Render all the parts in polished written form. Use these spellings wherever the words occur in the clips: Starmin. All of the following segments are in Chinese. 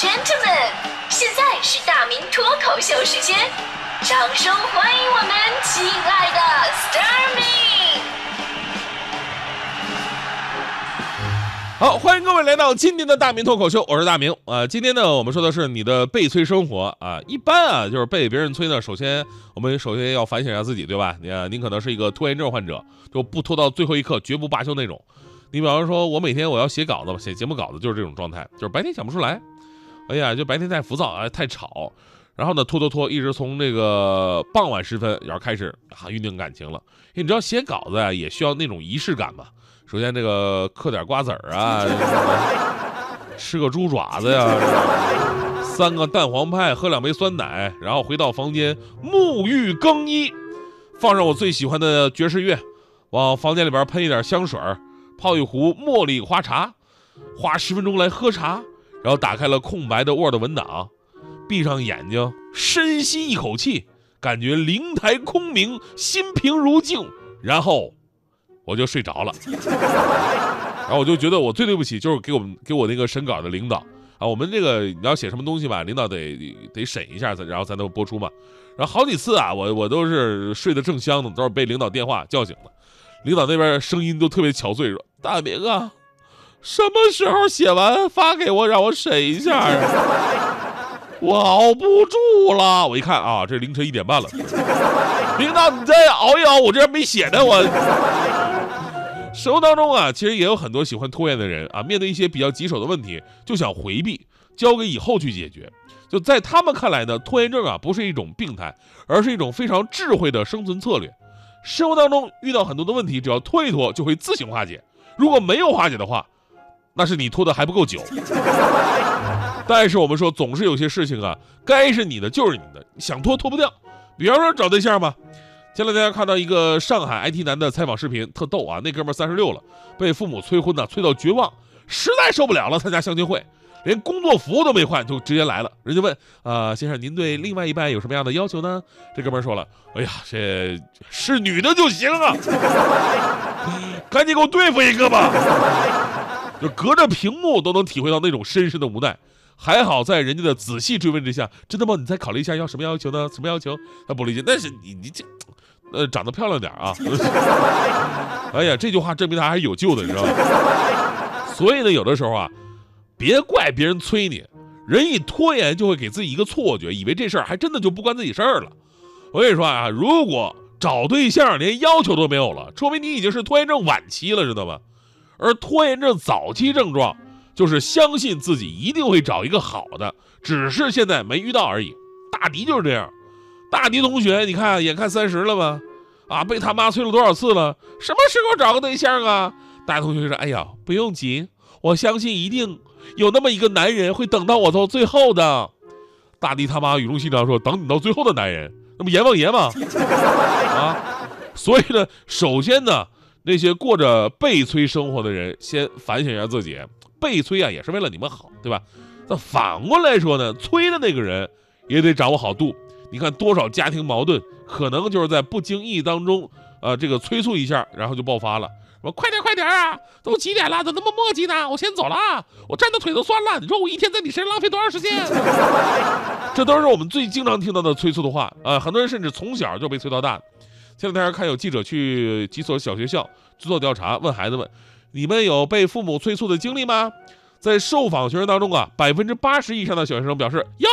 gentlemen， 现在是大明脱口秀时间，掌声欢迎我们亲爱的 Starmin。好，欢迎各位来到今天的大明脱口秀，我是大明。今天呢，我们说的是你的被催生活啊。一般啊，就是被别人催呢，我们首先要反省一下自己，对吧？您可能是一个拖延症患者，就不拖到最后一刻，绝不罢休那种。你比方说，我每天我要写稿子，写节目稿子就是这种状态，就是白天想不出来，哎呀，就白天太浮躁啊，太吵，然后呢拖，一直从这个傍晚时分然后开始酝酿感情了。因为你知道写稿子啊也需要那种仪式感嘛，首先这个嗑点瓜子儿啊，吃个猪爪子呀、三个蛋黄派，喝两杯酸奶，然后回到房间沐浴更衣，放上我最喜欢的爵士乐，往房间里边喷一点香水，泡一壶茉莉花茶，花10分钟来喝茶，然后打开了空白的 Word 文档，闭上眼睛，深吸一口气，感觉灵台空明，心平如镜，然后我就睡着了。然后我就觉得我最对不起就是给我那个审稿的领导啊，我们这个你要写什么东西吧，领导得审一下，然后才能播出嘛。然后好几次啊，我都是睡得正香的，都是被领导电话叫醒的。领导那边声音都特别憔悴，说：“大明啊，什么时候写完发给我，让我审一下啊？我熬不住了。”我一看啊，这凌晨1点半了。领导，你再熬一熬，我这没写呢。我生活当中啊，其实也有很多喜欢拖延的人啊，面对一些比较棘手的问题，就想回避，交给以后去解决。就在他们看来呢，拖延症啊不是一种病态，而是一种非常智慧的生存策略。生活当中遇到很多的问题，只要拖一拖就会自行化解，如果没有化解的话，那是你拖的还不够久。但是我们说，总是有些事情啊，该是你的就是你的，想拖拖不掉。比方说找对象吧，前两天看到一个上海 IT 男的采访视频，特逗啊，那哥们36了，被父母催婚呢，催到绝望，实在受不了了，参加相亲会，连工作服都没换就直接来了。人家问：“先生，您对另外一半有什么样的要求呢？”这哥们说了：“哎呀，这是女的就行啊，赶紧给我对付一个吧。”就隔着屏幕都能体会到那种深深的无奈。还好在人家的仔细追问之下，真的吗？你再考虑一下要什么要求呢？什么要求？他不理解。但是你这，长得漂亮点啊！哎呀，这句话证明他还是有救的，你知道吗？所以呢，有的时候啊，别怪别人催你，人一拖延就会给自己一个错觉，以为这事儿还真的就不关自己事儿了。我跟你说啊，如果找对象连要求都没有了，说明你已经是拖延症晚期了，知道吗？而拖延症早期症状就是相信自己一定会找一个好的，只是现在没遇到而已。大迪就是这样，大迪同学，你看眼看30了吧，啊，被他妈催了多少次了，什么时候找个对象啊？大迪同学说：“哎呀，不用急，我相信一定有那么一个男人会等到我到最后的。”大迪他妈语重心长说：“等你到最后的男人，那不阎王爷吗？”啊，所以呢，首先呢，那些过着被催生活的人，先反省一下自己，被催啊也是为了你们好，对吧？那反过来说呢，催的那个人也得掌握好度。你看多少家庭矛盾，可能就是在不经意当中，这个催促一下，然后就爆发了。我快点快点啊！都几点了，怎么那么磨叽呢？我先走了，我站的腿都酸了。你说我一天在你身上浪费多长时间？这都是我们最经常听到的催促的话啊、很多人甚至从小就被催到大的。前两天看有记者去几所小学校做调查，问孩子们：“你们有被父母催促的经历吗？”在受访学生当中啊，80%以上的小学生表示有，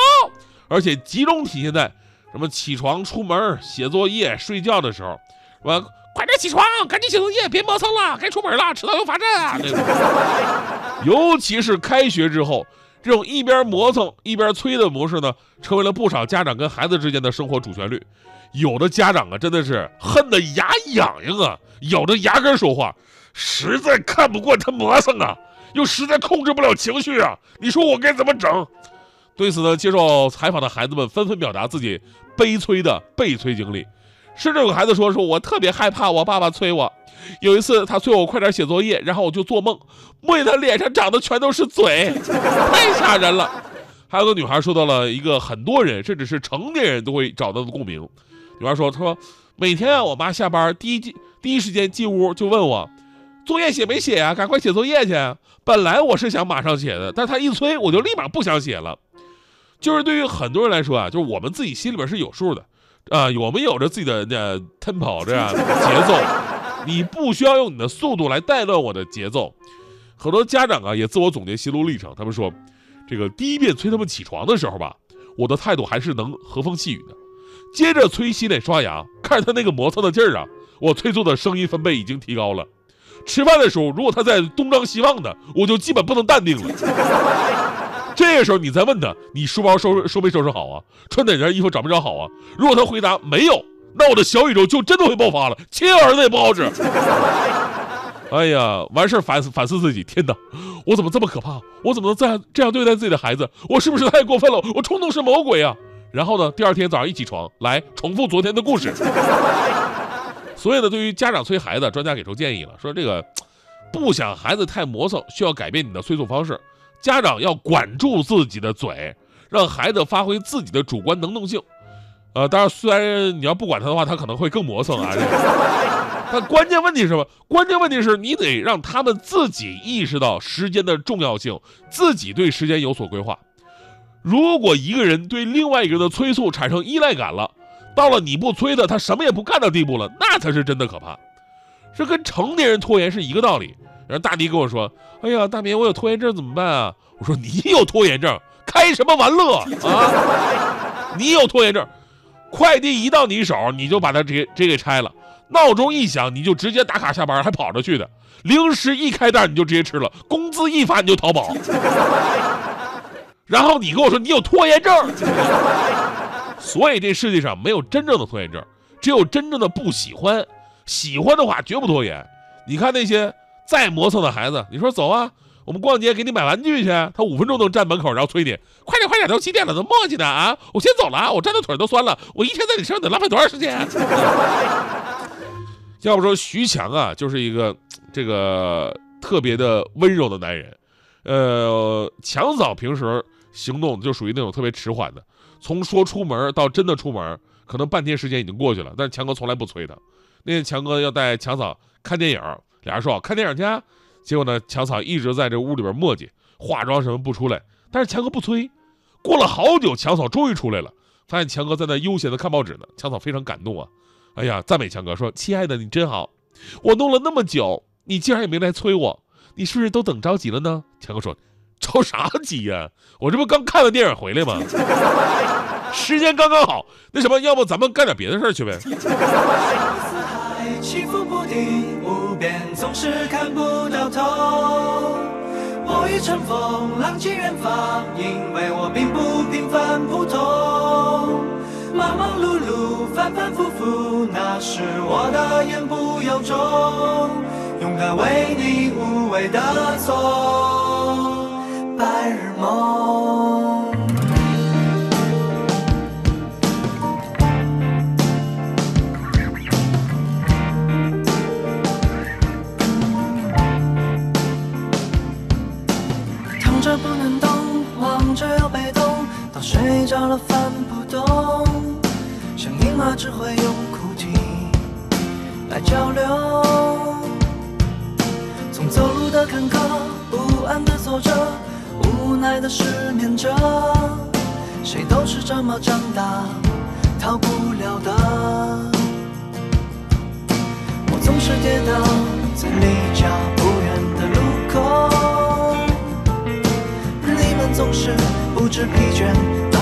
而且集中体现在什么起床、出门、写作业、睡觉的时候。完。快点起床，赶紧写作业，别磨蹭了，该出门了，迟到要罚站啊！这个，尤其是开学之后，这种一边磨蹭一边催的模式呢，成为了不少家长跟孩子之间的生活主旋律。有的家长啊，真的是恨得牙痒痒啊，咬着牙根说话，实在看不惯他磨蹭啊，又实在控制不了情绪啊，你说我该怎么整？对此呢，接受采访的孩子们纷纷表达自己悲催的被催经历。甚至有个孩子说我特别害怕我爸爸催我，有一次他催我快点写作业，然后我就做梦，梦见他脸上长的全都是嘴，太吓人了。还有个女孩说到了一个很多人甚至是成年人都会找到的共鸣。女孩说，她说每天啊，我妈下班第一时间进屋就问我作业写没写啊？赶快写作业去！本来我是想马上写的，但他一催我就立马不想写了。就是对于很多人来说啊，就是我们自己心里边是有数的，我们有着自己的tempo 这样节奏，你不需要用你的速度来带乱我的节奏。很多家长啊也自我总结心路历程，他们说，这个第一遍催他们起床的时候吧，我的态度还是能和风细雨的，接着催洗脸刷牙，看着他那个磨蹭的劲儿啊，我催促的声音分贝已经提高了。吃饭的时候，如果他在东张西望的，我就基本不能淡定了。这个时候你再问他，你书包收没收拾好啊？穿哪件衣服找没找好啊？如果他回答没有，那我的小宇宙就真的会爆发了，亲儿子也不好使。哎呀，完事反思自己，天哪，我怎么这么可怕？我怎么能这样对待自己的孩子？我是不是太过分了？我冲动是魔鬼啊！然后呢，第二天早上一起床，来重复昨天的故事。所以呢，对于家长催孩子，专家给出建议了，说这个不想孩子太磨蹭，需要改变你的催促方式。家长要管住自己的嘴，让孩子发挥自己的主观能动性。当然，虽然你要不管他的话，他可能会更磨蹭啊。但关键问题是什么？关键问题是你得让他们自己意识到时间的重要性，自己对时间有所规划。如果一个人对另外一个人的催促产生依赖感了，到了你不催的，他什么也不干的地步了，那才是真的可怕。这跟成年人拖延是一个道理。然后大迪跟我说：“哎呀，大明，我有拖延症怎么办啊？”我说：“你有拖延症，开什么玩乐啊？你有拖延症，快递一到你手，你就把它直接给拆了；闹钟一响，你就直接打卡下班，还跑着去的；零食一开袋，你就直接吃了；工资一发，你就淘宝。然后你跟我说你有拖延症。”所以这世界上没有真正的拖延症，只有真正的不喜欢。喜欢的话绝不拖延。你看那些再磨蹭的孩子，你说走啊，我们逛街给你买玩具去，他5分钟都站门口，然后催你快点快点，都7点了，都磨叽的啊！我先走了啊，我站的腿都酸了，我一天在你身上得浪费多长时间？要不说徐强啊，就是一个这个特别的温柔的男人。强嫂平时行动就属于那种特别迟缓的。从说出门到真的出门，可能半天时间已经过去了，但是强哥从来不催他。那天强哥要带强嫂看电影，俩人说看电影去，结果呢，强嫂一直在这屋里边磨叽，化妆什么不出来，但是强哥不催。过了好久，强嫂终于出来了，发现强哥在那悠闲的看报纸呢。强嫂非常感动啊，哎呀，赞美强哥说：“亲爱的，你真好，我弄了那么久，你竟然也没来催我，你是不是都等着急了呢？”强哥说：“着啥急呀？我这不刚看了电影回来吗？时间刚刚好。那什么，要不咱们干点别的事儿去呗。”起伏不定，无边，总是看不到头。我欲乘风，浪迹远方，因为我并不平凡普通。忙忙碌碌，反反复复，那是我的言不由衷。勇敢为你无畏的做白日梦。不能动，望着又被动，到睡着了翻不动，像婴儿只会用哭啼来交流。从走路的坎坷，不安的走着，无奈的失眠着，谁都是这么长大，逃不了的。我总是跌倒在离家不远的路口，总是不知疲倦。